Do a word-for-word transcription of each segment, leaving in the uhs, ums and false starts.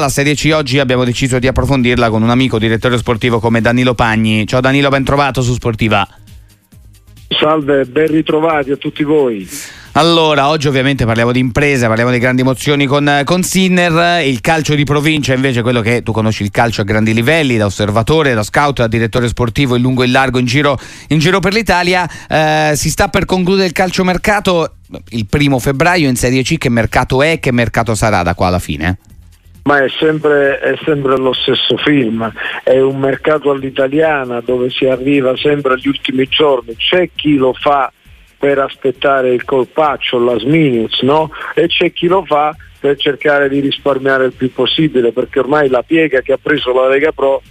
La Serie C oggi abbiamo deciso di approfondirla con un amico direttore sportivo come Danilo Pagni. Ciao Danilo, ben trovato su Sportiva. Salve, ben ritrovati a tutti voi. Allora, oggi ovviamente parliamo di impresa, parliamo di grandi emozioni con, con Sinner, il calcio di provincia invece, quello che tu conosci, il calcio a grandi livelli, da osservatore, da scout, da direttore sportivo in lungo e in largo in giro, in giro per l'Italia. Eh, si sta per concludere il calciomercato il primo febbraio in Serie C. Che mercato è? Che mercato sarà da qua alla fine? Ma è sempre, è sempre lo stesso film, è un mercato all'italiana dove si arriva sempre agli ultimi giorni, c'è chi lo fa per aspettare il colpaccio, la sminus, no? E c'è chi lo fa per cercare di risparmiare il più possibile, perché ormai la piega che ha preso la Lega Pro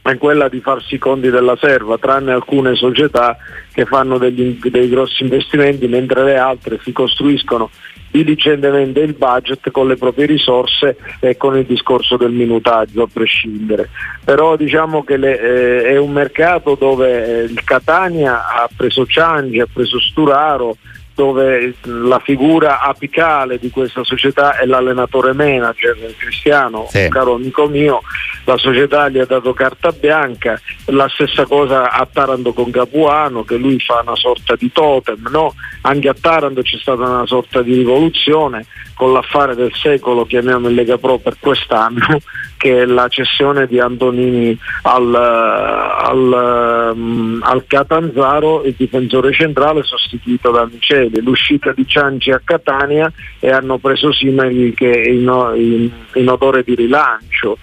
è quella di farsi i conti della serva, tranne alcune società che fanno degli, dei grossi investimenti, mentre le altre si costruiscono diligentemente il budget con le proprie risorse e con il discorso del minutaggio a prescindere. Però diciamo che le, eh, è un mercato dove il Catania ha preso Cianci, ha preso Sturaro, dove la figura apicale di questa società è l'allenatore manager Cristiano, sì. Un caro amico mio, la società gli ha dato carta bianca. La stessa cosa a Taranto con Capuano, che lui fa una sorta di totem, no? Anche a Taranto c'è stata una sorta di rivoluzione con l'affare del secolo, chiamiamo in Lega Pro per quest'anno, che è la cessione di Antonini al, al, al Catanzaro, il difensore centrale sostituito da Michele. L'uscita di Cianci a Catania e hanno preso Sima che è in, in, in odore di rilancio.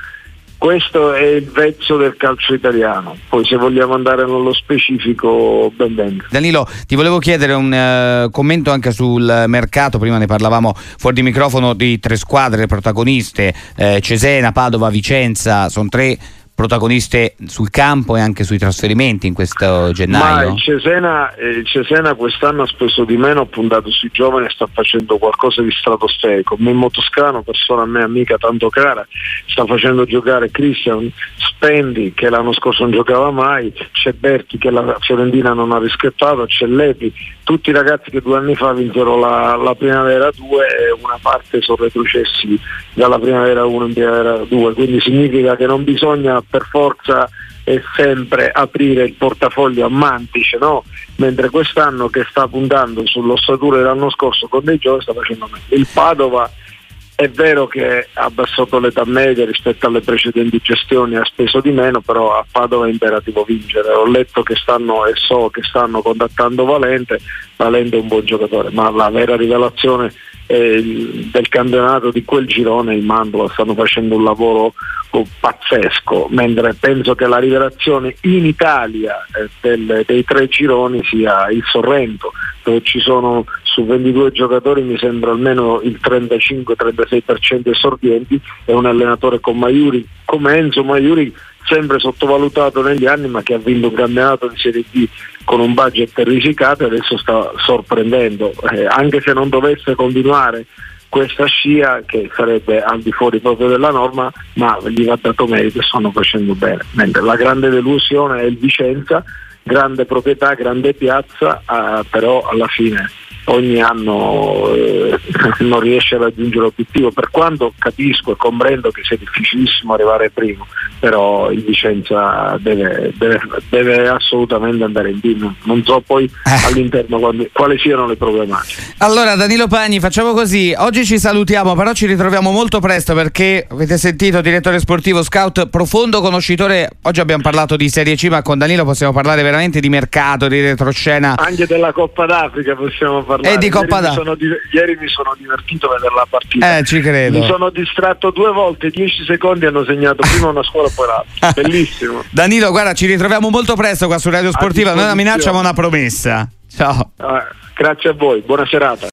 Questo è il vezzo del calcio italiano. Poi se vogliamo andare nello specifico, ben venga. Danilo, ti volevo chiedere un eh, commento anche sul mercato. Prima ne parlavamo fuori di microfono di tre squadre protagoniste, eh, Cesena, Padova, Vicenza. Sono tre protagoniste sul campo e anche sui trasferimenti in questo gennaio. Ma il Cesena, il Cesena quest'anno ha speso di meno, ha puntato sui giovani e sta facendo qualcosa di stratosferico. Memmo Toscano, persona a me amica tanto cara, sta facendo giocare Christian, Spendi che l'anno scorso non giocava mai, c'è Berti che la Fiorentina non ha riscattato, c'è Lepi, tutti i ragazzi che due anni fa vinsero la, la Primavera due e una parte sono retrocessi dalla Primavera uno in Primavera due, quindi significa che non bisogna per forza e sempre aprire il portafoglio a mantice, no? Mentre quest'anno, che sta puntando sull'ossatura dell'anno scorso con dei giochi, sta facendo meglio. Il Padova è vero che ha abbassato l'età media rispetto alle precedenti gestioni, ha speso di meno, però a Padova è imperativo vincere. Ho letto che stanno e so che stanno contattando Valente. Valente è un buon giocatore, ma la vera rivelazione eh, del campionato di quel girone è il Mantova. Stanno facendo un lavoro oh, pazzesco, mentre penso che la rivelazione in Italia eh, del, dei tre gironi sia il Sorrento, dove ci sono su ventidue giocatori mi sembra almeno il trentacinque trentasei per cento esordienti, e un allenatore con Maiuri, come Enzo Maiuri, sempre sottovalutato negli anni, ma che ha vinto un campionato di Serie B con un budget risicato e adesso sta sorprendendo, eh, anche se non dovesse continuare questa scia, che sarebbe al di fuori proprio della norma, ma gli va dato merito e stanno facendo bene. Mentre la grande delusione è il Vicenza, grande proprietà, grande piazza, eh, però alla fine ogni anno eh, non riesce a raggiungere l'obiettivo, per quanto capisco e comprendo che sia difficilissimo arrivare primo, però il Vicenza deve, deve, deve assolutamente andare in B. Non so poi eh. all'interno quali, quali siano le problematiche. Allora Danilo Pagni, facciamo così, oggi ci salutiamo, però ci ritroviamo molto presto, perché avete sentito direttore sportivo, scout, profondo conoscitore. Oggi abbiamo parlato di Serie C, ma con Danilo possiamo parlare veramente di mercato, di retroscena, anche della Coppa d'Africa possiamo parlare. E di Coppa ieri, mi sono, ieri mi sono divertito a vedere la partita, eh, ci credo. Mi sono distratto due volte, dieci secondi hanno segnato prima una scuola poi l'altra, bellissimo. Danilo, guarda, ci ritroviamo molto presto qua su Radio Sportiva, non una minaccia ma una promessa. Ciao, eh, grazie a voi, buona serata.